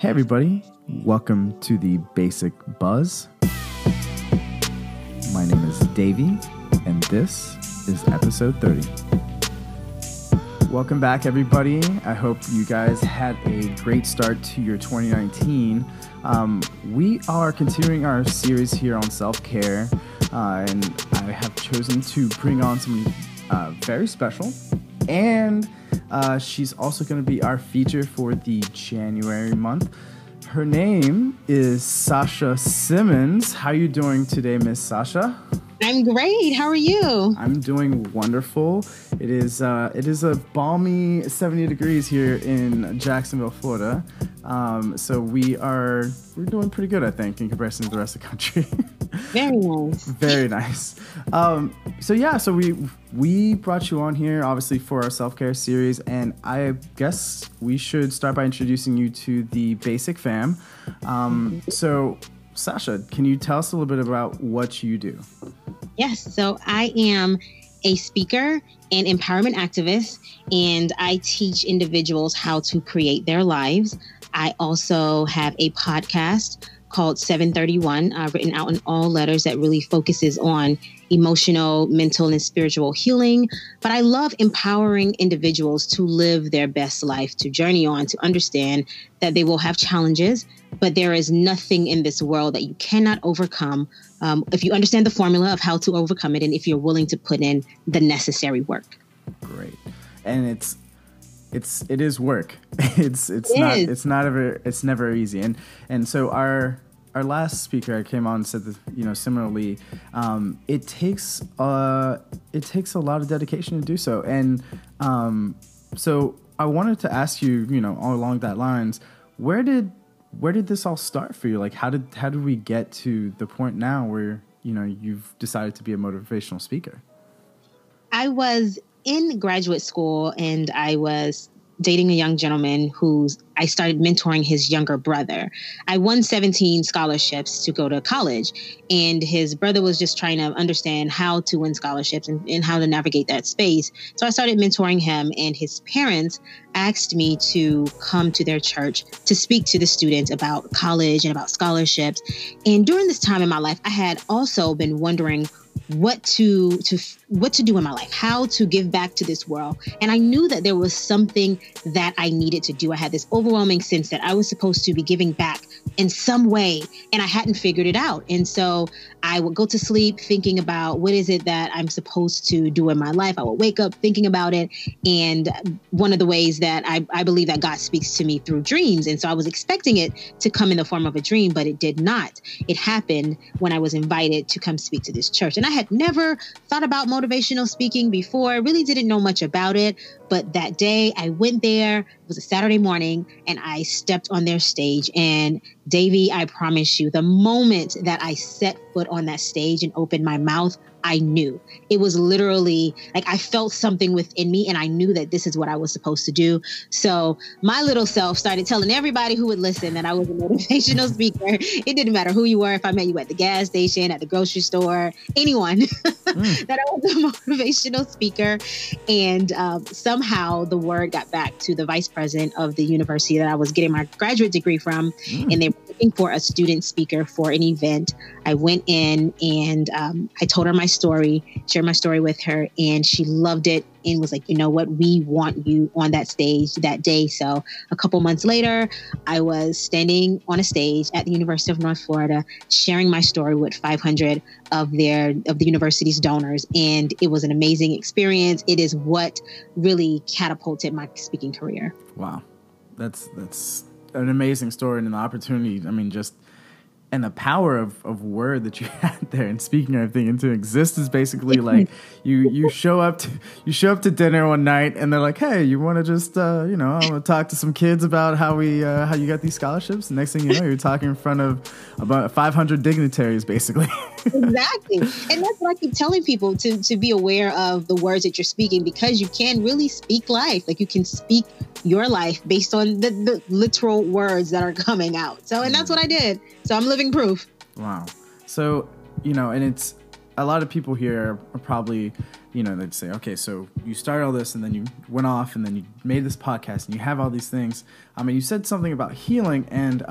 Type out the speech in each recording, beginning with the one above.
Hey everybody, welcome to the Basic Buzz. My name is Davey, and this is episode 30. Welcome back everybody. I hope you guys had a great start to your 2019. We are continuing our series here on self-care, and I have chosen to bring on someone very special, and she's also going to be our feature for the January month. Her name is Sasha Simmons. How are you doing today, Miss Sasha? I'm great. How are you? I'm doing wonderful. It is a balmy 70 degrees here in Jacksonville, Florida. So we're doing pretty good, I think, in comparison to the rest of the country. Very nice. Very nice. So we brought you on here, obviously, for our self-care series, and I guess we should start by introducing you to the Basic Fam. So, Sasha, can you tell us a little bit about what you do? Yes. So I am a speaker and empowerment activist, and I teach individuals how to create their lives. I also have a podcast called 731, written out in all letters, that really focuses on emotional, mental, and spiritual healing. But I love empowering individuals to live their best life, to journey on, to understand that they will have challenges, but there is nothing in this world that you cannot overcome if you understand the formula of how to overcome it and if you're willing to put in the necessary work. Great. And it is work. It's never easy. And so our last speaker I came on said that, similarly, it takes a lot of dedication to do so. And so I wanted to ask you, all along that lines, where did this all start for you? Like, how did we get to the point now where, you've decided to be a motivational speaker? I was in graduate school, and I was dating a young gentleman who I started mentoring his younger brother. I won 17 scholarships to go to college, and his brother was just trying to understand how to win scholarships and how to navigate that space. So I started mentoring him, and his parents asked me to come to their church to speak to the students about college and about scholarships. And during this time in my life, I had also been wondering what to do in my life, how to give back to this world. And I knew that there was something that I needed to do. I had this overwhelming sense that I was supposed to be giving back in some way, and I hadn't figured it out. And so I would go to sleep thinking about what is it that I'm supposed to do in my life. I would wake up thinking about it. And one of the ways that I believe that God speaks to me through dreams. And so I was expecting it to come in the form of a dream, but it did not. It happened when I was invited to come speak to this church. And I had never thought about motivational speaking before. I really didn't know much about it. But that day I went there, it was a Saturday morning, and I stepped on their stage. And Davey, I promise you, the moment that I set foot on that stage and opened my mouth, I knew. It was literally like I felt something within me, and I knew that this is what I was supposed to do. So my little self started telling everybody who would listen that I was a motivational speaker. It didn't matter who you were. If I met you at the gas station, at the grocery store, anyone, that I was a motivational speaker. And somehow the word got back to the vice president of the university that I was getting my graduate degree from. And they were looking for a student speaker for an event. I went in, and I told her my story, shared my story with her, and she loved it and was like, you know what, we want you on that stage that day. So a couple months later, I was standing on a stage at the University of North Florida, sharing my story with 500 of the university's donors. And it was an amazing experience. It is what really catapulted my speaking career. Wow. That's an amazing story and an opportunity. I mean, and the power of word that you had there and speaking everything into existence, basically. Like you show up to dinner one night and they're like, hey, you want to just, I want to talk to some kids about how you got these scholarships. The next thing you know, you're talking in front of about 500 dignitaries, basically. Exactly. And that's what I keep telling people, to be aware of the words that you're speaking, because you can really speak life. Like, you can speak your life based on the literal words that are coming out. So, and that's what I did. So I'm living proof. Wow. So, and it's, a lot of people here are probably, you know, they'd say, okay, so you started all this and then you went off and then you made this podcast and you have all these things. I mean, you said something about healing and,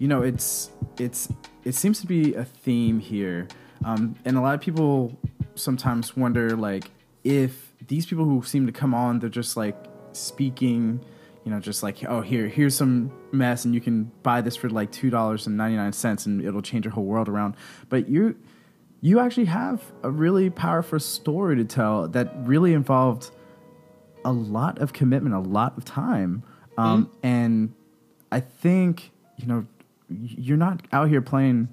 you know, it seems to be a theme here. And a lot of people sometimes wonder, like, if these people who seem to come on, they're just like speaking, you know, just like, oh, here's some mess and you can buy this for like $2.99 and it'll change your whole world around. But you actually have a really powerful story to tell that really involved a lot of commitment, a lot of time. And I think, you know, you're not out here playing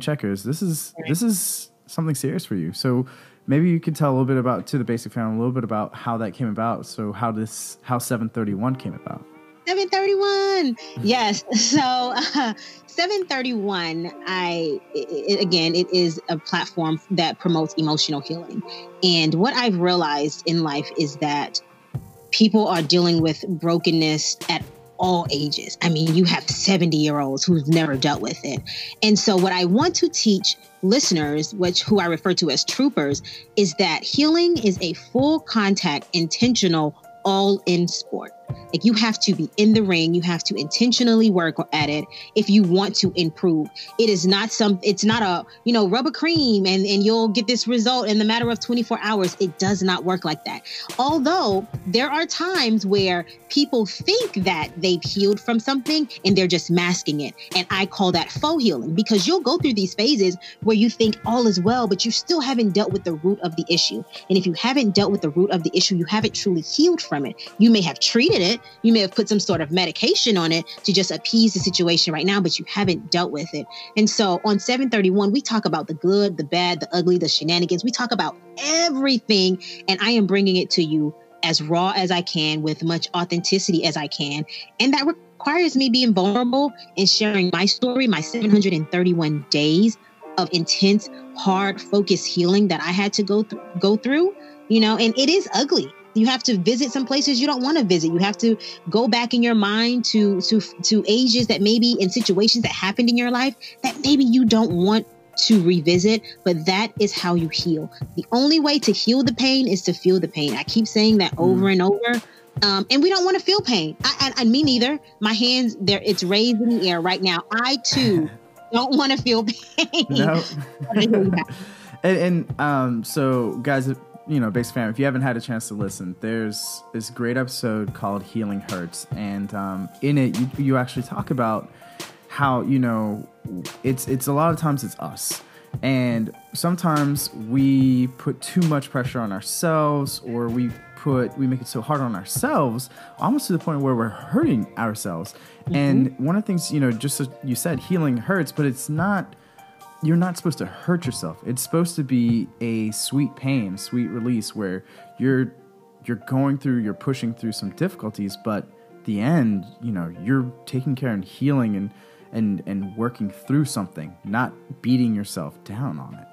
checkers. This is something serious for you. So maybe you could tell a little bit about, to the Basic family, a little bit about how that came about. So how 731 came about. 731. Yes. So 731, it is a platform that promotes emotional healing. And what I've realized in life is that people are dealing with brokenness at all ages. I mean, you have 70-year-olds who've never dealt with it. And so what I want to teach listeners, who I refer to as troopers, is that healing is a full contact, intentional, all-in sport. Like, you have to be in the ring. You have to intentionally work at it if you want to improve. It is not it's not a, you know, rub a cream and you'll get this result in the matter of 24 hours. It does not work like that. Although there are times where people think that they've healed from something and they're just masking it. And I call that faux healing, because you'll go through these phases where you think all is well, but you still haven't dealt with the root of the issue. And if you haven't dealt with the root of the issue, you haven't truly healed from it. You may have treated it. You may have put some sort of medication on it to just appease the situation right now, but you haven't dealt with it. And so on 731, we talk about the good, the bad, the ugly, the shenanigans. We talk about everything. And I am bringing it to you as raw as I can, with much authenticity as I can. And that requires me being vulnerable and sharing my story, my 731 days of intense, hard, focused healing that I had to go through, you know, and it is ugly. You have to visit some places you don't want to visit. You have to go back in your mind to ages that maybe, in situations that happened in your life that maybe you don't want to revisit, but that is how you heal. The only way to heal the pain is to feel the pain. I keep saying that over and over. And we don't want to feel pain. I me neither. My hands there, it's raised in the air right now. I too don't want to feel pain. No. and so guys, you know, Basic Fam, if you haven't had a chance to listen, there's this great episode called Healing Hurts. And in it, you actually talk about how, you know, it's a lot of times it's us. And sometimes we put too much pressure on ourselves, or we make it so hard on ourselves, almost to the point where we're hurting ourselves. Mm-hmm. And one of the things, you know, just as you said, healing hurts, but it's not... You're not supposed to hurt yourself. It's supposed to be a sweet pain, sweet release, where you're going through, you're pushing through some difficulties, but the end, you know, you're taking care and healing and working through something, not beating yourself down on it.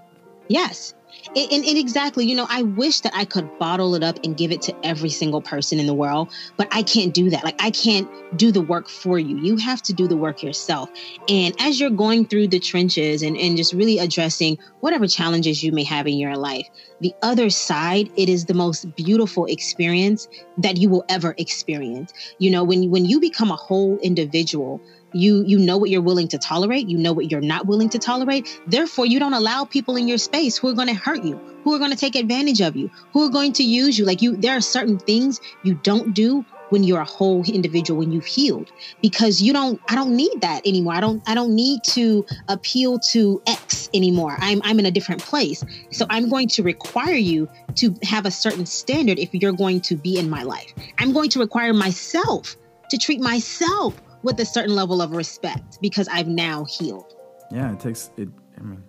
Yes. And exactly, you know, I wish that I could bottle it up and give it to every single person in the world, but I can't do that. Like, I can't do the work for you. You have to do the work yourself. And as you're going through the trenches and just really addressing whatever challenges you may have in your life, the other side, it is the most beautiful experience that you will ever experience. You know, when you become a whole individual, you know what you're willing to tolerate. You know what you're not willing to tolerate. Therefore, you don't allow people in your space who are going to hurt you, who are going to take advantage of you, who are going to use you. Like, there are certain things you don't do when you're a whole individual, when you've healed, because I don't need that anymore. I don't need to appeal to X anymore. I'm in a different place. So I'm going to require you to have a certain standard if you're going to be in my life. I'm going to require myself to treat myself with a certain level of respect, because I've now healed. Yeah, it takes it. I mean,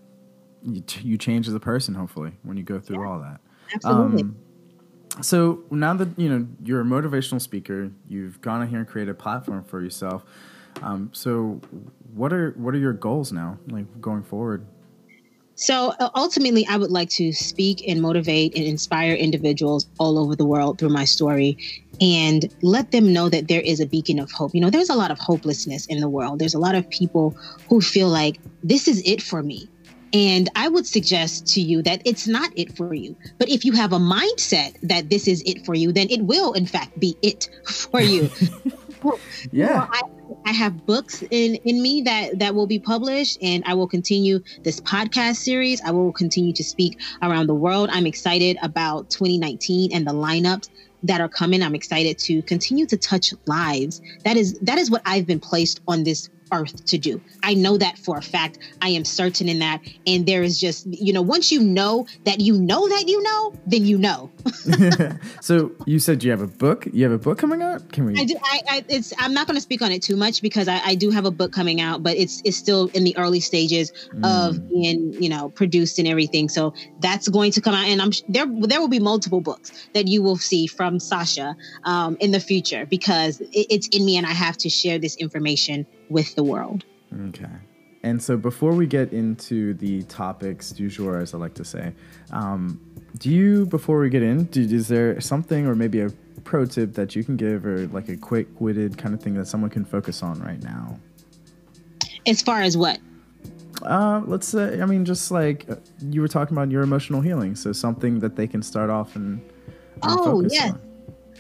you change as a person, hopefully, when you go through all that. Absolutely. So now that, you know, you're a motivational speaker, you've gone out here and created a platform for yourself. So what are your goals now, like, going forward? So ultimately, I would like to speak and motivate and inspire individuals all over the world through my story, and let them know that there is a beacon of hope. You know, there's a lot of hopelessness in the world. There's a lot of people who feel like, this is it for me. And I would suggest to you that it's not it for you. But if you have a mindset that this is it for you, then it will, in fact, be it for you. Yeah. You know, I have books in me that will be published, and I will continue this podcast series. I will continue to speak around the world. I'm excited about 2019 and the lineups that are coming. I'm excited to continue to touch lives. That is what I've been placed on this earth to do. I know that for a fact. I am certain in that. And there is just, you know, once you know that you know that you know, then you know. So you said you have a book. You have a book coming out? Can we? I do. I'm not going to speak on it too much because I do have a book coming out, but it's still in the early stages of being, you know, produced and everything. So that's going to come out, and there will be multiple books that you will see from Sasha in the future because it's in me, and I have to share this information with the world. Okay. And so before we get into the topics du jour, as I like to say, is there something or maybe a pro tip that you can give, or like a quick-witted kind of thing that someone can focus on right now? As far as what? Let's say, I mean, just like you were talking about your emotional healing. So something that they can start off and focus on.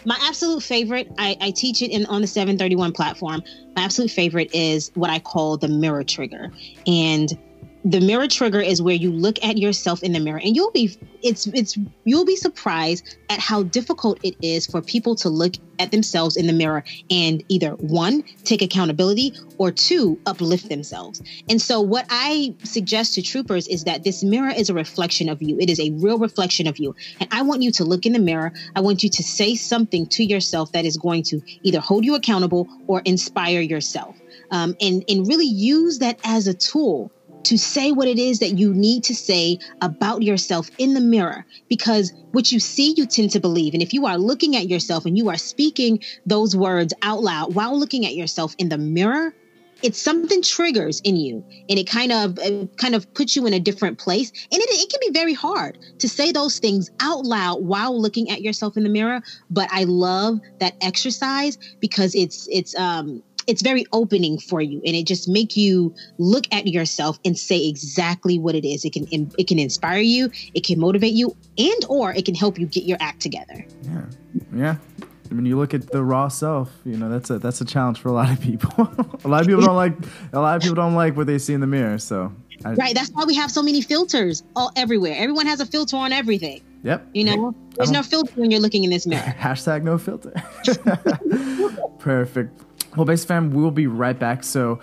My absolute favorite, I teach it on the 731 platform. My absolute favorite is what I call the mirror trigger. And the mirror trigger is where you look at yourself in the mirror, and you'll be surprised at how difficult it is for people to look at themselves in the mirror and either 1, take accountability, or 2, uplift themselves. And so what I suggest to troopers is that this mirror is a reflection of you. It is a real reflection of you. And I want you to look in the mirror. I want you to say something to yourself that is going to either hold you accountable or inspire yourself. And really use that as a tool to say what it is that you need to say about yourself in the mirror, because what you see, you tend to believe. And if you are looking at yourself and you are speaking those words out loud while looking at yourself in the mirror, it's something triggers in you, and it kind of puts you in a different place. And it can be very hard to say those things out loud while looking at yourself in the mirror. But I love that exercise because it's very opening for you, and it just make you look at yourself and say exactly what it is. It can inspire you, it can motivate you, and or it can help you get your act together. Yeah, yeah. When you look at the raw self, you know, that's a challenge for a lot of people. a lot of people don't like what they see in the mirror. So right, that's why we have so many filters everywhere. Everyone has a filter on everything. Yep. You know, there's no filter when you're looking in this mirror. Hashtag no filter. Perfect. Well, Basic Fam, we'll be right back. So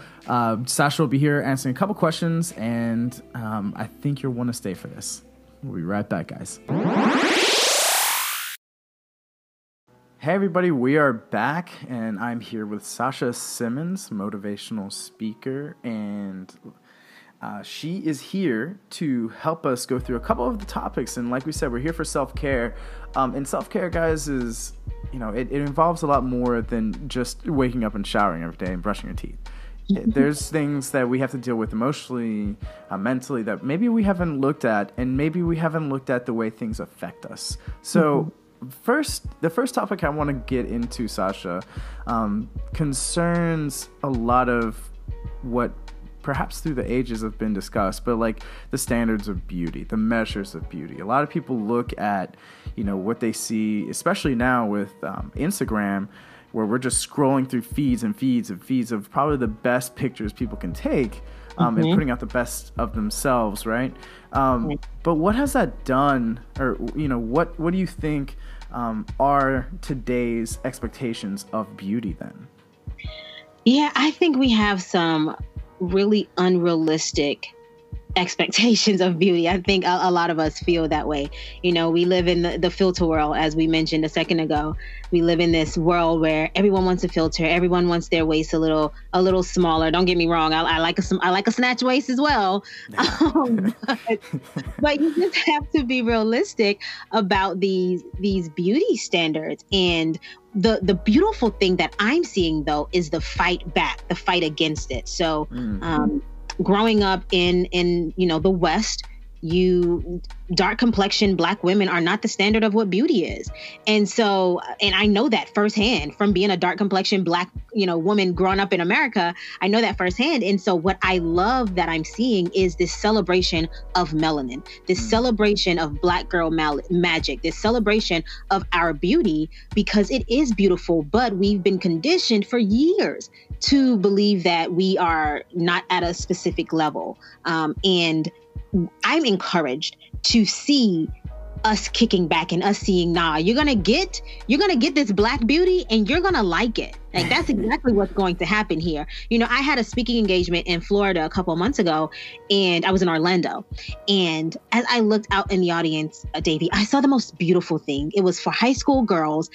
Sasha will be here answering a couple questions, and I think you'll want to stay for this. We'll be right back, guys. Hey, everybody. We are back, and I'm here with Sasha Simmons, motivational speaker, and she is here to help us go through a couple of the topics. And like we said, we're here for self-care. And self-care, guys, is, you know, it involves a lot more than just waking up and showering every day and brushing your teeth. There's things that we have to deal with emotionally, mentally, that maybe we haven't looked at, and maybe we haven't looked at the way things affect us. So the first topic I want to get into, Sasha, concerns a lot of what perhaps through the ages have been discussed, but like the standards of beauty, the measures of beauty. A lot of people look at, you know, what they see, especially now with Instagram, where we're just scrolling through feeds and feeds and feeds of probably the best pictures people can take and putting out the best of themselves, right? But what has that done, or, you know, what do you think are today's expectations of beauty then? Yeah, I think we have some really unrealistic expectations of beauty. I think a lot of us feel that way. You know, we live in the filter world, as we mentioned a second ago. We live in this world where everyone wants a filter. Everyone wants their waist a little smaller. Don't get me wrong. I like a snatch waist as well. But you just have to be realistic about these beauty standards. And the beautiful thing that I'm seeing, though, is the fight back, the fight against it. So, growing up in, you know, the West, dark complexion Black women are not the standard of what beauty is. And so, and I know that firsthand from being a dark complexion Black, woman growing up in America. I know that firsthand. And so what I love that I'm seeing is this celebration of melanin, this celebration of Black girl magic, this celebration of our beauty, because it is beautiful, but we've been conditioned for years to believe that we are not at a specific level. And I'm encouraged to see us kicking back and us seeing, nah, you're gonna get this Black beauty and you're gonna like it. Like, that's exactly what's going to happen here. I had a speaking engagement in Florida a couple of months ago, and I was in Orlando. And as I looked out in the audience, Davey, I saw the most beautiful thing. It was for high school girls,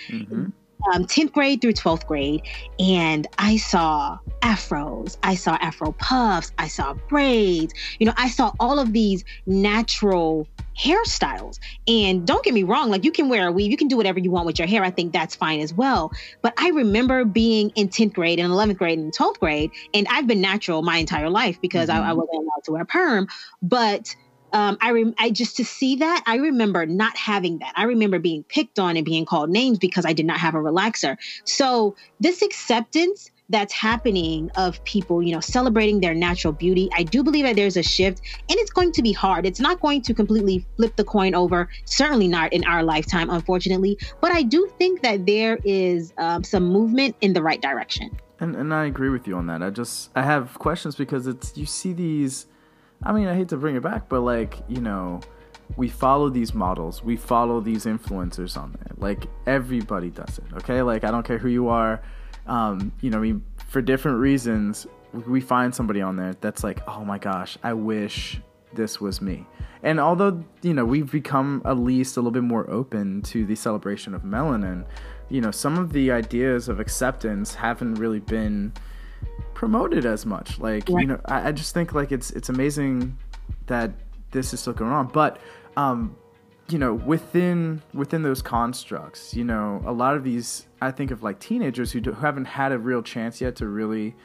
10th grade through 12th grade. And I saw afros, I saw afro puffs, I saw braids, I saw all of these natural hairstyles. And don't get me wrong, like, you can wear a weave, you can do whatever you want with your hair. I think that's fine as well. But I remember being in 10th grade and 11th grade and 12th grade, and I've been natural my entire life because I wasn't allowed to wear a perm. But I just to see that, I remember not having that. I remember being picked on and being called names because I did not have a relaxer. So this acceptance that's happening of people, celebrating their natural beauty, I do believe that there's a shift, and it's going to be hard. It's not going to completely flip the coin over, certainly not in our lifetime, unfortunately. But I do think that there is some movement in the right direction. And I agree with you on that. I have questions because you see these. I mean, I hate to bring it back, but we follow these models. We follow these influencers on there. Like, everybody does it, okay? Like, I don't care who you are. For different reasons, we find somebody on there that's like, oh my gosh, I wish this was me. And although, we've become at least a little bit more open to the celebration of melanin, some of the ideas of acceptance haven't really been promoted as much. Like, I just think, like, it's amazing that this is still going on. But within those constructs, a lot of these, I think of, like, teenagers who haven't had a real chance yet to really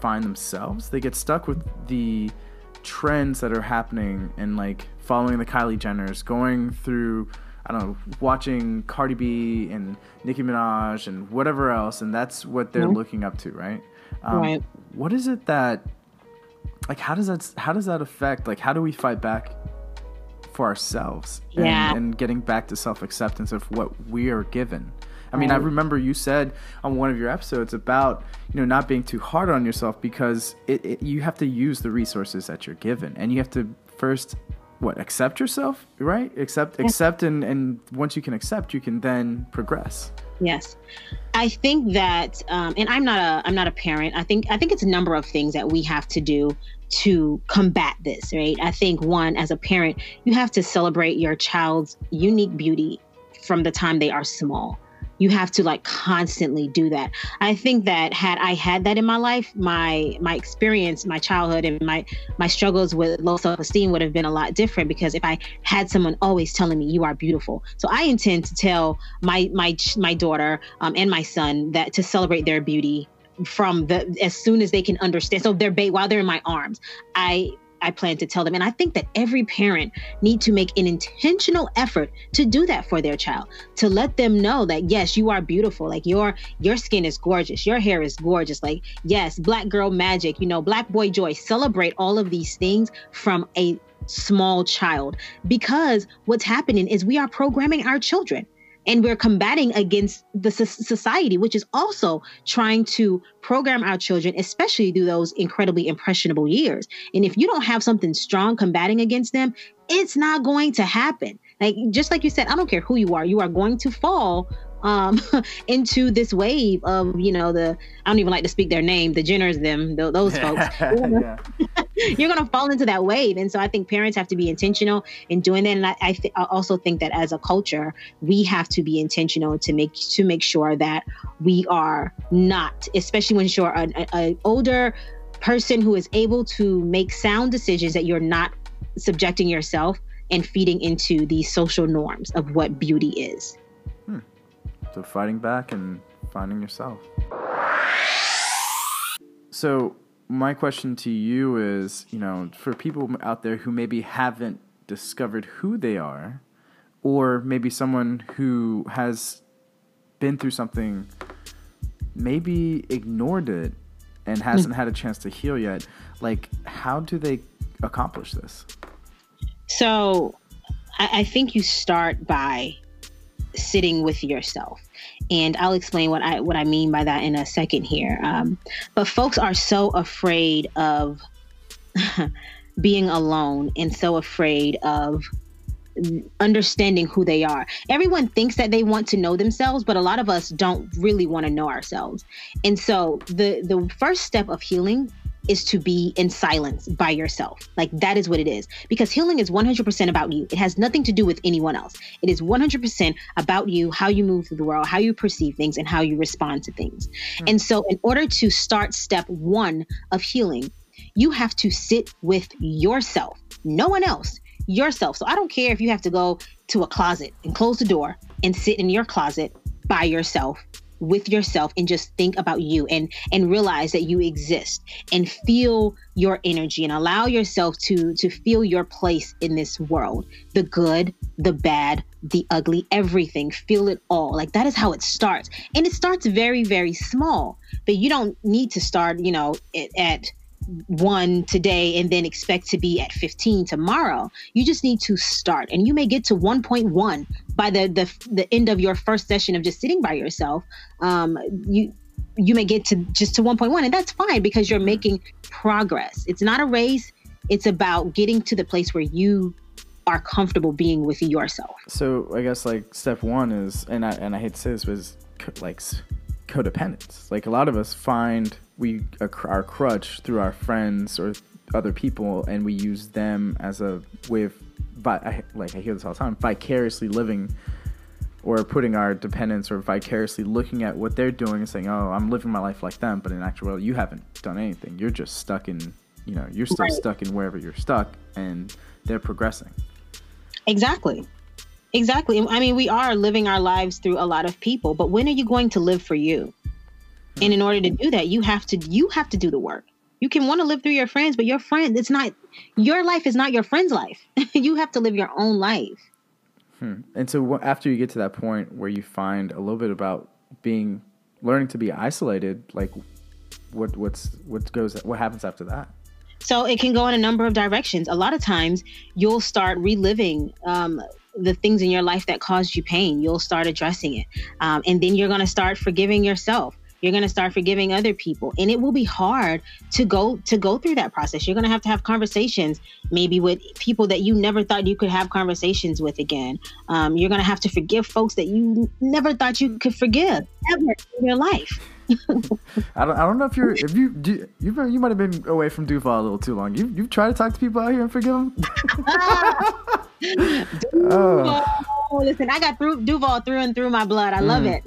find themselves. They get stuck with the trends that are happening and, like, following the Kylie Jenners, going through, I don't know, watching Cardi B and Nicki Minaj and whatever else, and that's what they're looking up to, right? Right. What is it that, like, how does that affect, like, how do we fight back for ourselves and getting back to self-acceptance of what we are given? I mean, I remember you said on one of your episodes about, not being too hard on yourself because you have to use the resources that you're given, and you have to first accept yourself, right? Accept, and once you can accept, you can then progress. Yes, I think that, and I'm not a parent. I think it's a number of things that we have to do to combat this, right? I think, one, as a parent, you have to celebrate your child's unique beauty from the time they are small. You have to, like, constantly do that. I think that had I had that in my life, my experience, my childhood, and my struggles with low self-esteem would have been a lot different, because if I had someone always telling me, you are beautiful. So I intend to tell my daughter and my son that to celebrate their beauty as soon as they can understand. So while they're in my arms, I plan to tell them. And I think that every parent need to make an intentional effort to do that for their child, to let them know that, yes, you are beautiful. Like, your skin is gorgeous. Your hair is gorgeous. Like, yes, Black girl magic, Black boy joy, celebrate all of these things from a small child, because what's happening is we are programming our children. And we're combating against the society, which is also trying to program our children, especially through those incredibly impressionable years. And if you don't have something strong combating against them, it's not going to happen. Like, just like you said, I don't care who you are going to fall into this wave of, I don't even like to speak their name, the Jenners, them, those folks. You're going to fall into that wave. And so I think parents have to be intentional in doing that. And I also think that as a culture, we have to be intentional to make sure that we are not, especially when you're an older person who is able to make sound decisions, that you're not subjecting yourself and feeding into the social norms of what beauty is. So fighting back and finding yourself. So my question to you is, you know, for people out there who maybe haven't discovered who they are, or maybe someone who has been through something, maybe ignored it and hasn't had a chance to heal yet, like, how do they accomplish this? So I think you start by sitting with yourself. And I'll explain what I mean by that in a second here. But folks are so afraid of being alone and so afraid of understanding who they are. Everyone thinks that they want to know themselves, but a lot of us don't really want to know ourselves. And so the first step of healing is to be in silence by yourself. Like, that is what it is. Because healing is 100% about you. It has nothing to do with anyone else. It is 100% about you, how you move through the world, how you perceive things, and how you respond to things. Mm-hmm. And so in order to start step one of healing, you have to sit with yourself, no one else, yourself. So I don't care if you have to go to a closet and close the door and sit in your closet by yourself, with yourself, and just think about you and realize that you exist and feel your energy and allow yourself to feel your place in this world. The good, the bad, the ugly, everything. Feel it all. Like, that is how it starts. And it starts very, very small, but you don't need to start, you know, at 1 today and then expect to be at 15 tomorrow. You just need to start, and you may get to 1.1 by the end of your first session of just sitting by yourself. You may get to just to 1.1, and that's fine, because you're making progress. It's not a race. It's about getting to the place where you are comfortable being with yourself. So I guess, like, step one is, and I hate to say this, was like codependence. Like, a lot of us find our crutch through our friends or other people, and we use them as a way of, like, I hear this all the time, vicariously living or putting our dependence or vicariously looking at what they're doing and saying, oh, I'm living my life like them, but in actuality, you haven't done anything. You're just stuck in, you know, you're still stuck in wherever you're stuck, and they're progressing. Exactly. I mean, we are living our lives through a lot of people, but when are you going to live for you? And in order to do that, you have to do the work. You can want to live through your friends, but your friend, it's not, your life is not your friend's life. You have to live your own life. And so after you get to that point where you find a little bit about learning to be isolated, like what happens after that? So it can go in a number of directions. A lot of times you'll start reliving, the things in your life that caused you pain. You'll start addressing it. And then you're going to start forgiving yourself. You're going to start forgiving other people, and it will be hard to go through that process. You're going to have conversations, maybe with people that you never thought you could have conversations with again. You're going to have to forgive folks that you never thought you could forgive ever in your life. I don't know if you might have been away from Duval a little too long. You've tried to talk to people out here and forgive them. Duval. Oh. Listen, I got through Duval through and through my blood. I love it.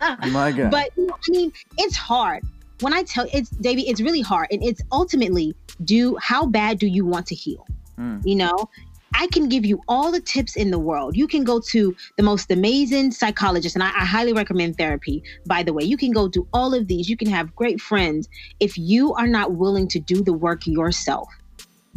My God. But I mean, it's hard. When I tell it's Davey, it's really hard, and it's ultimately how bad do you want to heal? You know, I can give you all the tips in the world. You can go to the most amazing psychologist, and I highly recommend therapy, by the way. You can go do all of these. You can have great friends. If you are not willing to do the work yourself,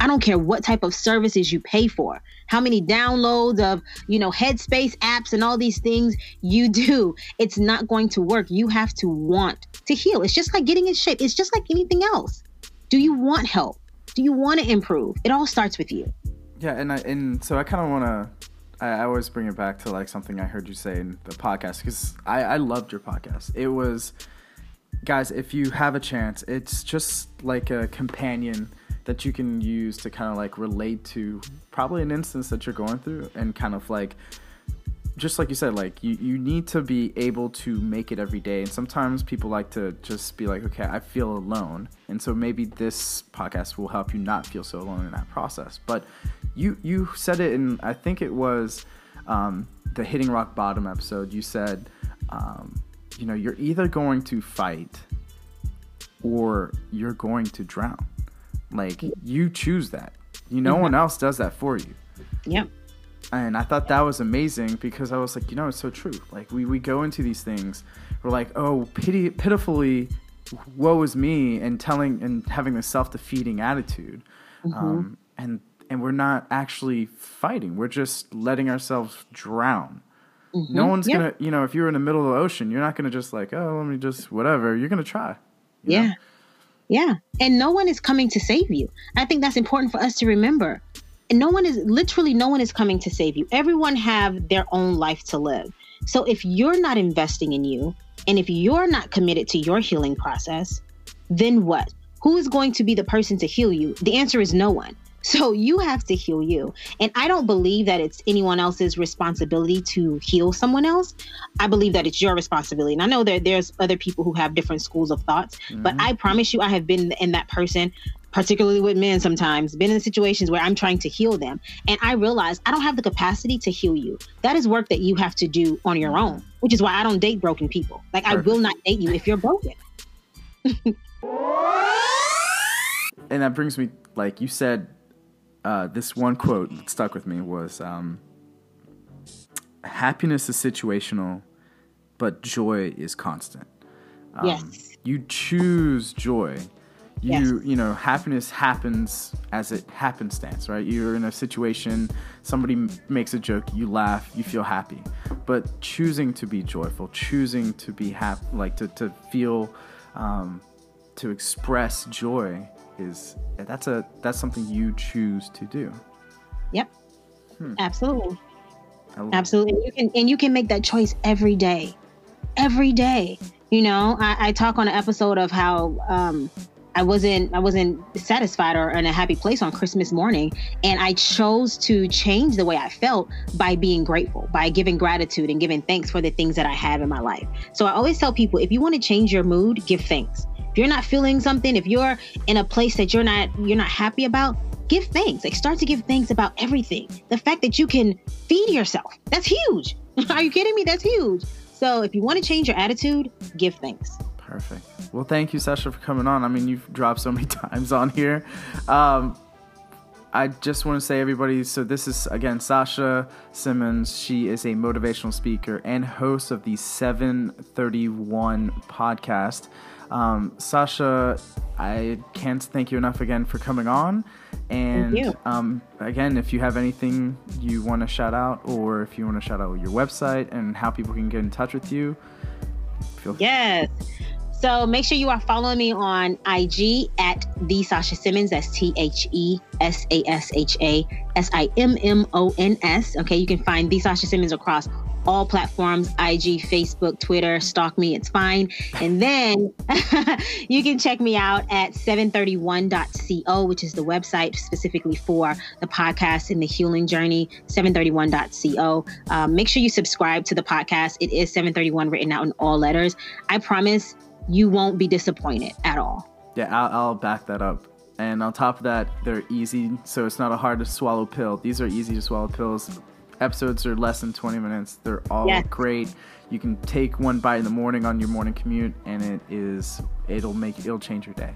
I don't care what type of services you pay for, how many downloads of, you know, Headspace apps and all these things you do, it's not going to work. You have to want to heal. It's just like getting in shape. It's just like anything else. Do you want help? Do you want to improve? It all starts with you. Yeah, and so I kind of want to, I always bring it back to, like, something I heard you say in the podcast, because I loved your podcast. It was, guys, if you have a chance, it's just like a companion that you can use to kind of, like, relate to probably an instance that you're going through, and kind of, like, just like you said, like, you need to be able to make it every day. And sometimes people like to just be like, okay, I feel alone. And so maybe this podcast will help you not feel so alone in that process. But you said it in, I think it was the Hitting Rock Bottom episode. You said, you know, you're either going to fight or you're going to drown. Like, you choose that. You know, no one else does that for you. Yep. And I thought that was amazing, because I was like, you know, it's so true. Like, we go into these things, we're like, oh, pitifully woe is me and having this self-defeating attitude. Mm-hmm. And we're not actually fighting. We're just letting ourselves drown. Mm-hmm. No one's going to, if you're in the middle of the ocean, you're not going to just like, oh, let me just whatever. You're going to try. You know? Yeah. And no one is coming to save you. I think that's important for us to remember. And no one is coming to save you. Everyone have their own life to live. So if you're not investing in you, and if you're not committed to your healing process, then what? Who is going to be the person to heal you? The answer is no one. So you have to heal you. And I don't believe that it's anyone else's responsibility to heal someone else. I believe that it's your responsibility. And I know that there's other people who have different schools of thoughts, mm-hmm. but I promise you I have been in that person, particularly with men sometimes, been in situations where I'm trying to heal them. And I realized I don't have the capacity to heal you. That is work that you have to do on your own, which is why I don't date broken people. Like, perfect. I will not date you if you're broken. And that brings me, like you said, this one quote that stuck with me was, happiness is situational, but joy is constant. Yes. You choose joy. You know, happiness happens as it happenstance, right? You're in a situation, somebody makes a joke, you laugh, you feel happy. But choosing to be joyful, choosing to be happy, like to feel, to express joy that's something you choose to do. Yep. Absolutely. Absolutely. You can make that choice every day. Every day. You know, I talk on an episode of how, I wasn't satisfied or in a happy place on Christmas morning. And I chose to change the way I felt by being grateful, by giving gratitude and giving thanks for the things that I have in my life. So I always tell people, if you want to change your mood, give thanks. If you're not feeling something, if you're in a place that you're not happy about, give thanks. Like, start to give thanks about everything. The fact that you can feed yourself, that's huge. Are you kidding me? That's huge. So if you want to change your attitude, give thanks. Perfect. Well, thank you, Sasha, for coming on. I mean, you've dropped so many times on here. I just want to say, everybody, so this is, again, Sasha Simmons. She is a motivational speaker and host of the 731 podcast. Sasha, I can't thank you enough again for coming on. And thank you. Again, if you have anything you want to shout out, or if you want to shout out your website and how people can get in touch with you, feel free. Yes. So make sure you are following me on IG at the Sasha Simmons. That's TheSashaSimmons. Okay, you can find the Sasha Simmons across all platforms, IG, Facebook, Twitter. Stalk me, it's fine. And then you can check me out at 731.co, which is the website specifically for the podcast and the healing journey, 731.co. Make sure you subscribe to the podcast. It is 731 written out in all letters. I promise you won't be disappointed at all. Yeah, I'll back that up. And on top of that, they're easy, so it's not a hard to swallow pill. These are easy to swallow pills. Episodes are less than 20 minutes. They're all great. You can take one bite in the morning on your morning commute, and it'll change your day.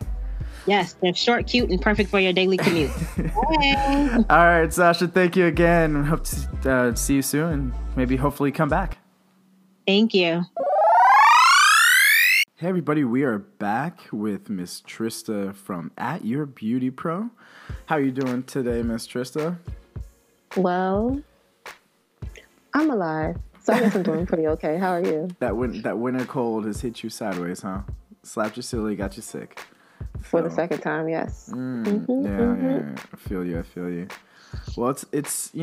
Yes, they're short, cute, and perfect for your daily commute. All right, Sasha, thank you again. Hope to see you soon, and maybe hopefully come back. Thank you. Hey everybody, we are back with Miss Trista from At Your Beauty Pro. How are you doing today, Miss Trista? Well, I'm alive, so I guess I'm doing pretty okay. How are you? That winter cold has hit you sideways, huh? Slapped you silly, got you sick. For the second time, yes. Yeah. I feel you. Well, it's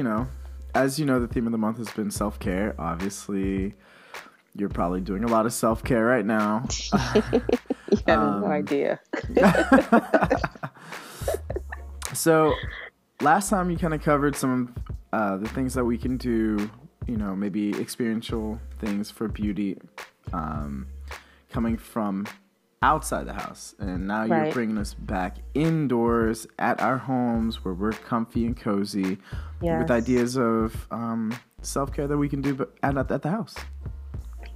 as you know, the theme of the month has been self-care. Obviously, you're probably doing a lot of self-care right now. You have no idea. So, last time you kind of covered some of the things that we can do, maybe experiential things for beauty, coming from outside the house. And now you're bringing us back indoors at our homes where we're comfy and cozy, with ideas of self-care that we can do at the house.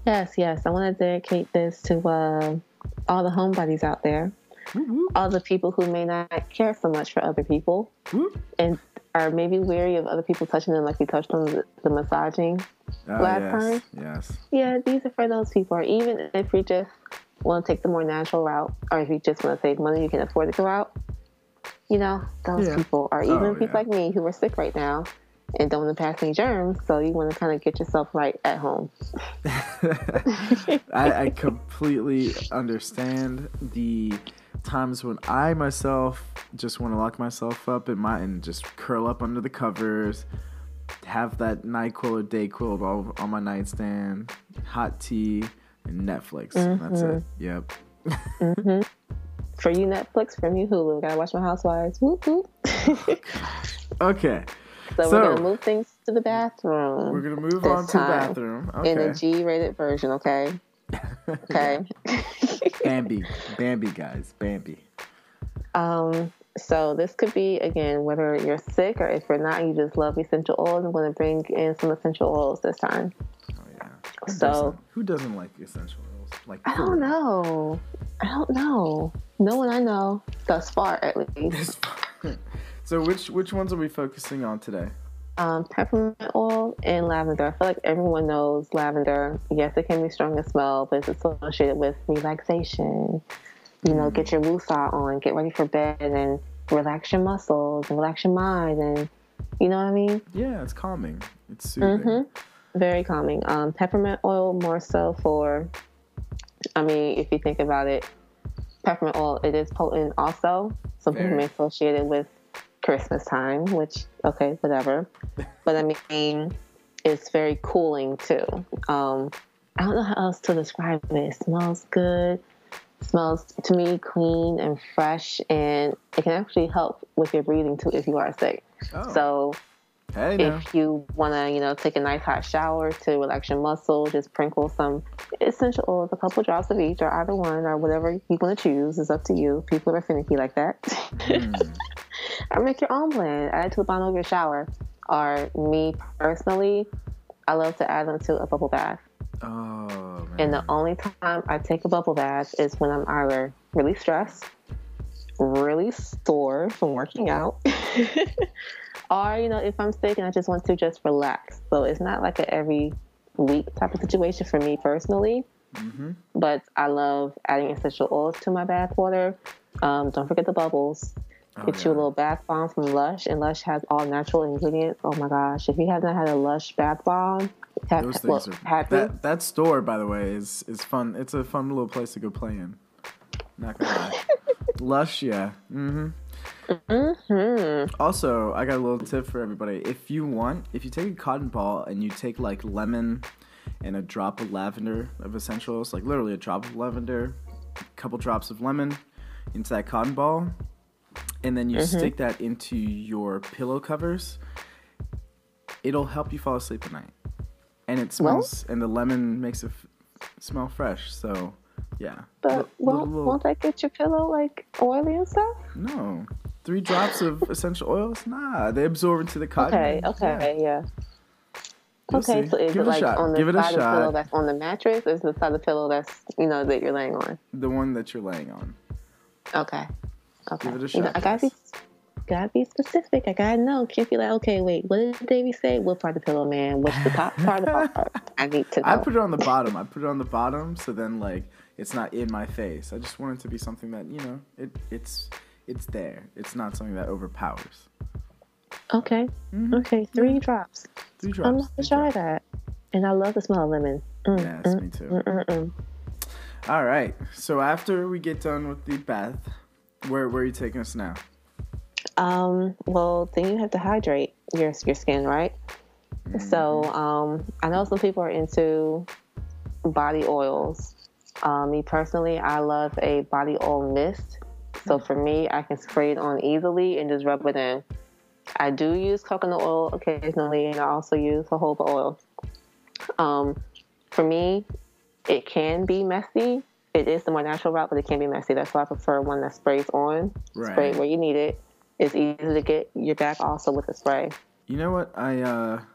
Yes. I want to dedicate this to all the homebodies out there, mm-hmm. all the people who may not care so much for other people, mm-hmm. and are maybe weary of other people touching them, like we touched on the massaging last time. Yes. Yeah, these are for those people. Or even if you're just want to take the more natural route, or if you just want to save money, you can afford to go out. You know, those people, or even people like me who are sick right now and don't want to pass any germs, so you want to kind of get yourself right at home. I completely understand the times when I myself just want to lock myself up and just curl up under the covers, have that NyQuil or DayQuil on my nightstand, hot tea, and Netflix. Mm-hmm. That's it. Yep. Mm-hmm. For you, Netflix. From you, Hulu. Gotta watch my Housewives. Whoop whoop. Okay. So we're gonna move things to the bathroom. We're gonna move on to the bathroom. Okay. In a G-rated version. Okay. Okay. Bambi, guys, Bambi. So this could be, again, whether you're sick or if you're not, you just love essential oils. I'm going to bring in some essential oils this time. Oh, yeah. Who doesn't like essential oils? Like, I don't know. No one I know thus far, at least. So which ones are we focusing on today? Peppermint oil and lavender. I feel like everyone knows lavender. Yes, it can be strong in smell, but it's associated with relaxation. You know, get your woosah on, get ready for bed, and relax your muscles and relax your mind, and you know what I mean? Yeah, it's calming. It's soothing. Mm-hmm. Very calming. Peppermint oil more so for, I mean, if you think about it, peppermint oil, it is potent also. Some people may associate it with Christmas time, which, okay, whatever. But I mean, it's very cooling too. I don't know how else to describe it. It smells good. Smells to me clean and fresh, and it can actually help with your breathing too if you are sick. So if you want to, you know, take a nice hot shower to relax your muscle, just sprinkle some essential oils, a couple drops of each, or either one, or whatever you want to choose. It's up to you. People are finicky like that. Or make your own blend. Add it to the bottom of your shower. Or me personally, I love to add them to a bubble bath. Oh, man. And the only time I take a bubble bath is when I'm either really stressed, really sore from working out, or, you know, if I'm sick and I just want to just relax. So it's not like a every week type of situation for me personally, but I love adding essential oils to my bath water. Don't forget the bubbles. Get you a little bath bomb from Lush, and Lush has all natural ingredients. Oh my gosh, if you have not had a Lush bath bomb, that store, by the way, is fun. It's a fun little place to go play in. Not gonna lie. Lush, yeah. Also, I got a little tip for everybody. If you take a cotton ball and you take like lemon and a drop of lavender of essentials, like literally a drop of lavender, a couple drops of lemon into that cotton ball, and then you stick that into your pillow covers, it'll help you fall asleep at night. And it smells, and the lemon makes it smell fresh. So, yeah. But won't that get your pillow, like, oily and stuff? No. 3 drops of essential oils? Nah, they absorb into the cotton. Okay, so is it like on the side of the pillow that's on the mattress, or is it the side of the pillow that's, you know, that you're laying on? The one that you're laying on. Okay. Give it a shot. You know, I gotta be specific. I gotta know. Can't be like, okay, wait, what did Davey say? What part of the pillow, man? What's the top part of the pillow? I need to know. I put it on the bottom. So then, like, it's not in my face. I just want it to be something that, you know, it's there. It's not something that overpowers. Okay. Okay. 3 drops. 3 drops. I'm gonna try that. And I love the smell of lemon. Me too. All right. So after we get done with the bath, where are you taking us now? Well, then you have to hydrate your skin, right? So, I know some people are into body oils. Me personally, I love a body oil mist. So for me, I can spray it on easily and just rub it in. I do use coconut oil occasionally, and I also use jojoba oil. For me, it can be messy. It is the more natural route, but it can be messy. That's why I prefer one that sprays on, spray where you need it. It's easy to get your back also with a spray. You know what?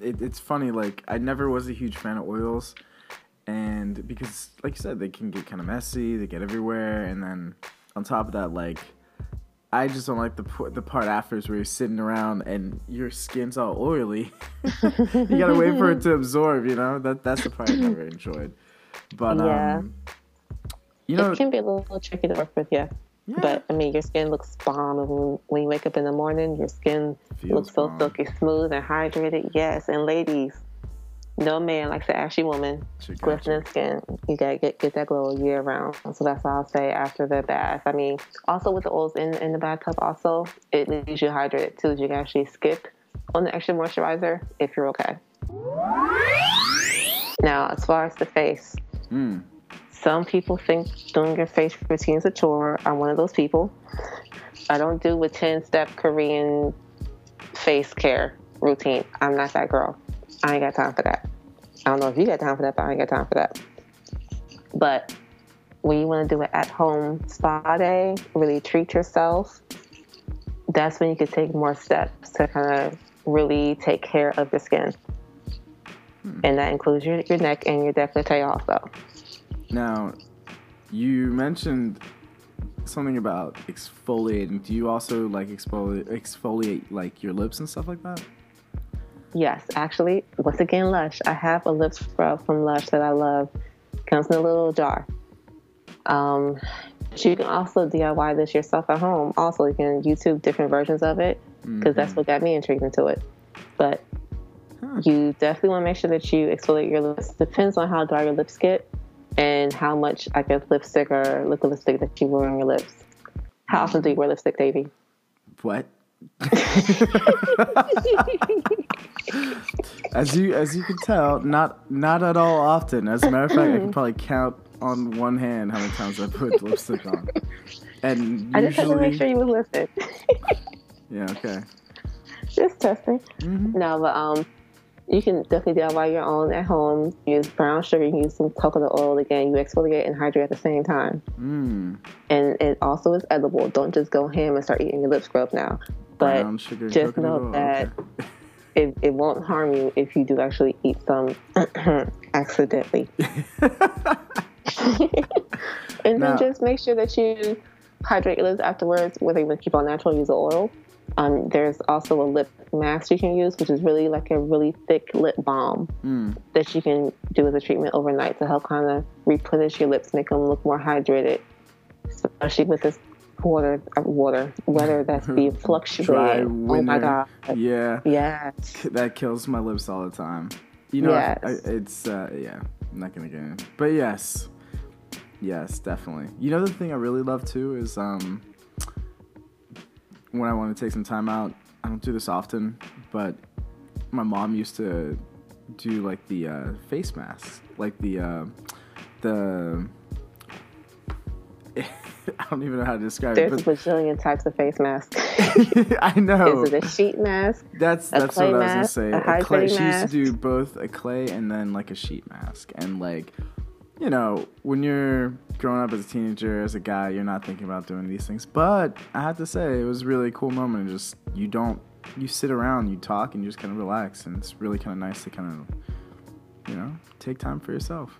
It's funny. Like, I never was a huge fan of oils, and because, like you said, they can get kind of messy. They get everywhere, and then on top of that, like, I just don't like the part afterwards where you're sitting around and your skin's all oily. You gotta wait for it to absorb. You know, that's the part I never enjoyed. But You know, it can be a little tricky to work with, yeah. But, I mean, your skin looks bomb. And when you wake up in the morning, your skin looks so silky smooth and hydrated. Yes, and ladies, no man likes an ashy woman, glistening skin. You got to get that glow year round. So that's what I'll say after the bath. I mean, also with the oils in the bathtub also, it leaves you hydrated too. You can actually skip on the extra moisturizer if you're okay. Now, as far as the face, some people think doing your face routine is a chore. I'm one of those people. I don't do a 10-step Korean face care routine. I'm not that girl. I ain't got time for that. I don't know if you got time for that, but I ain't got time for that. But when you want to do an at-home spa day, really treat yourself, that's when you can take more steps to kind of really take care of your skin. And that includes your neck and your décolleté also. Now, you mentioned something about exfoliating. Do you also like exfoliate like your lips and stuff like that? Yes, actually, once again, Lush. I have a lip scrub from Lush that I love. Comes in a little jar. You can also DIY this yourself at home. Also, you can YouTube different versions of it because that's what got me intrigued into it. But you definitely want to make sure that you exfoliate your lips. Depends on how dry your lips get and how much, I guess, lipstick or liquid lipstick that you wear on your lips. How often do you wear lipstick, Davey? What? As you can tell, not at all often. As a matter of fact, I can probably count on one hand how many times I put lipstick on. And I just had to make sure you were listening. Yeah, okay. Just testing. No, but you can definitely DIY your own at home. Use brown sugar, you can use some coconut oil. Again, you exfoliate and hydrate at the same time. And it also is edible. Don't just go ham and start eating your lip scrub now. But brown sugar, just know oil. That okay. it won't harm you if you do actually eat some accidentally. And now, then just make sure that you hydrate your lips afterwards, whether you want to keep on natural, use the oil. There's also a lip mask you can use, which is really like a really thick lip balm that you can do as a treatment overnight to help kind of replenish your lips, make them look more hydrated, especially with this weather that's being fluctuating. Dry winter. Oh my god. Yeah. That kills my lips all the time. You know, yes. It's I'm not gonna get in. But yes, definitely. You know, the thing I really love too is when I want to take some time out, I don't do this often, but my mom used to do like the face masks, like the I don't even know how to describe it. There's a bajillion types of face masks. I know. Is it a sheet mask? That's what I was gonna say. A clay. She used to do both a clay and then like a sheet mask, and like, you know, when you're growing up as a teenager, as a guy, you're not thinking about doing these things. But I have to say, it was a really cool moment. Just you sit around, you talk, and you just kind of relax, and it's really kind of nice to kind of, you know, take time for yourself.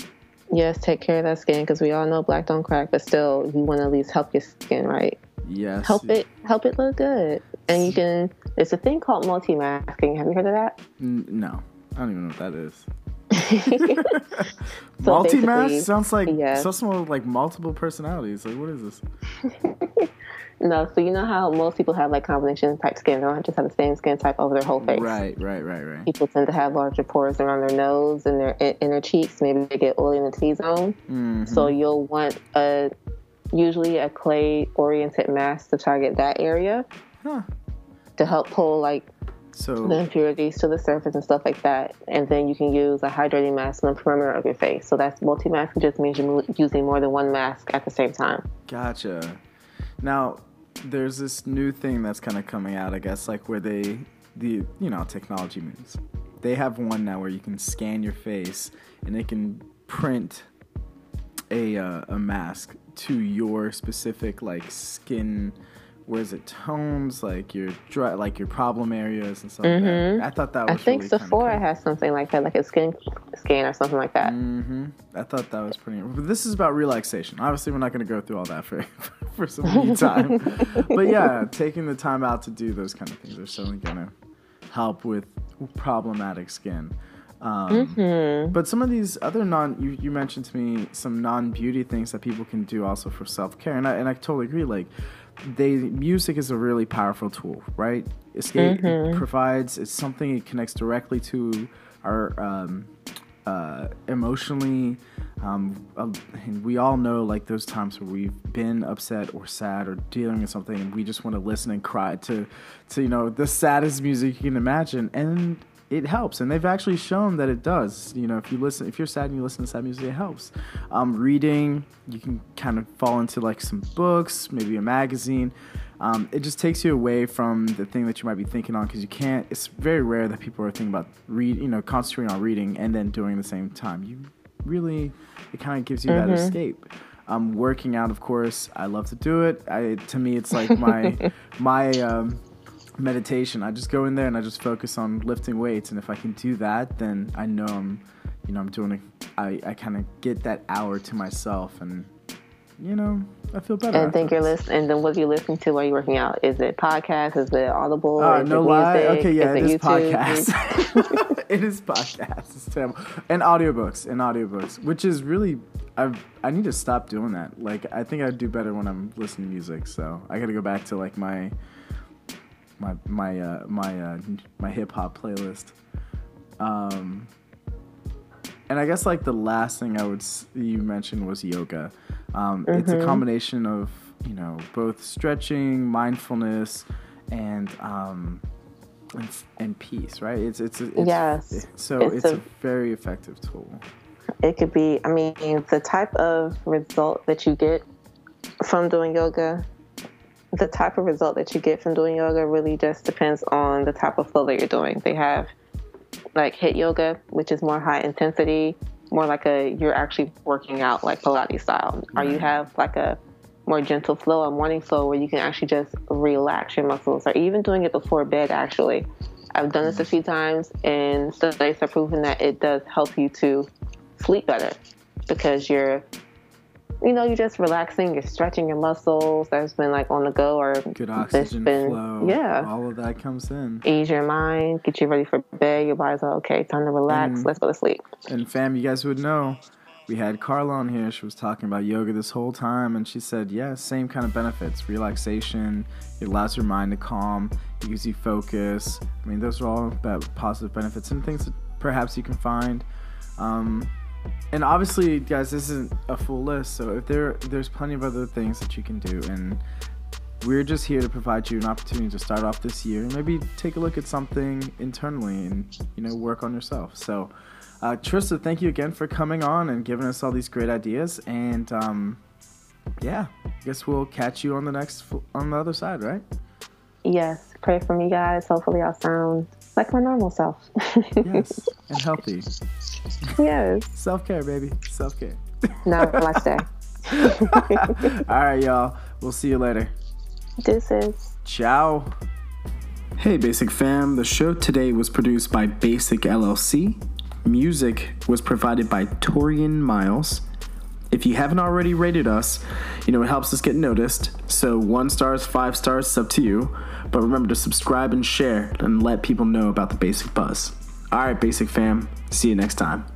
Yes, take care of that skin, because we all know black don't crack, but still, you want to at least help your skin, right? Yes. Help it look good, and you can. It's a thing called multi-masking. Have you heard of that? No, I don't even know what that is. So multi-mask sounds like multiple personalities. Like, what is this? No, so you know how most people have like combination type skin. They don't just have the same skin type over their whole face. Right. People tend to have larger pores around their nose and their inner cheeks. Maybe they get oily in the T-zone. So you'll want usually a clay oriented mask to target that area to help pull the impurities to the surface and stuff like that. And then you can use a hydrating mask on the perimeter of your face. So that's multi-masking, just means you're using more than one mask at the same time. Gotcha. Now, there's this new thing that's kind of coming out, I guess, like where technology moves. They have one now where you can scan your face and it can print a mask to your specific like skin, where is it, tones, like your dry, like your problem areas and stuff like that. I thought that was, I think, really Sephora cool. Has something like that, like a skin scan or something like that. I thought that was pretty. But this is about relaxation. Obviously, we're not going to go through all that for some time. But yeah, taking the time out to do those kind of things are certainly going to help with problematic skin. But some of these other you mentioned to me some non-beauty things that people can do also for self-care, and I totally agree. Like, music is a really powerful tool, right? Escape provides, it's something it connects directly to our emotionally. And we all know, like, those times where we've been upset or sad or dealing with something, and we just want to listen and cry to the saddest music you can imagine, and it helps. And they've actually shown that it does. You know, if you're sad and you listen to sad music, it helps. Reading, you can kind of fall into like some books, maybe a magazine. It just takes you away from the thing that you might be thinking on, because it's very rare that people are thinking about concentrating on reading and then doing the same time. It kind of gives you that escape. Working out, of course, I love to do it. To me, it's like my meditation. I just go in there and I just focus on lifting weights, and if I can do that, then I know I'm doing it. I kind of get that hour to myself, and I feel better. And think you're listening. And then what are you listening to while you're working out? Is it podcasts? Is it Audible? No lie. Okay, yeah, it is podcasts. It is podcasts. It's terrible. And audiobooks, which is really, I need to stop doing that. Like, I think I do better when I'm listening to music. So I got to go back to like my hip hop playlist. And I guess like the last thing you mentioned was yoga. It's a combination of both stretching, mindfulness, and peace, right? It's a very effective tool. It could be. I mean, the type of result that you get from doing yoga. The type of result that you get from doing yoga really just depends on the type of flow that you're doing. They have like HIIT yoga, which is more high intensity, more like you're actually working out like Pilates style. Or you have like a more gentle flow, a morning flow where you can actually just relax your muscles, or even doing it before bed, actually. I've done this a few times, and studies have proven that it does help you to sleep better because you're just relaxing, you're stretching your muscles. That's been like on the go, or good oxygen flow. Yeah, all of that comes in. Ease your mind, get you ready for bed. Your body's like, okay, time to relax. Let's go to sleep. And fam, you guys would know, we had Carla on here. She was talking about yoga this whole time, and she said, yeah, same kind of benefits. Relaxation. It allows your mind to calm. It gives you focus. I mean, those are all about positive benefits and things that perhaps you can find. And obviously, guys, this isn't a full list, so if there's plenty of other things that you can do, and we're just here to provide you an opportunity to start off this year and maybe take a look at something internally and, work on yourself. So, Trista, thank you again for coming on and giving us all these great ideas, and I guess we'll catch you on the other side, right? Yes, pray for me, guys. Hopefully I'll sound like my normal self. Yes, and healthy. Yes. Self-care, baby. Self-care. Not last day. All right, y'all. We'll see you later. Deuces. Ciao. Hey, Basic fam. The show today was produced by Basic LLC. Music was provided by Torian Miles. If you haven't already rated us, it helps us get noticed. So 1 star, 5 stars, it's up to you. But remember to subscribe and share and let people know about the Basic Buzz. All right, Basic fam. See you next time.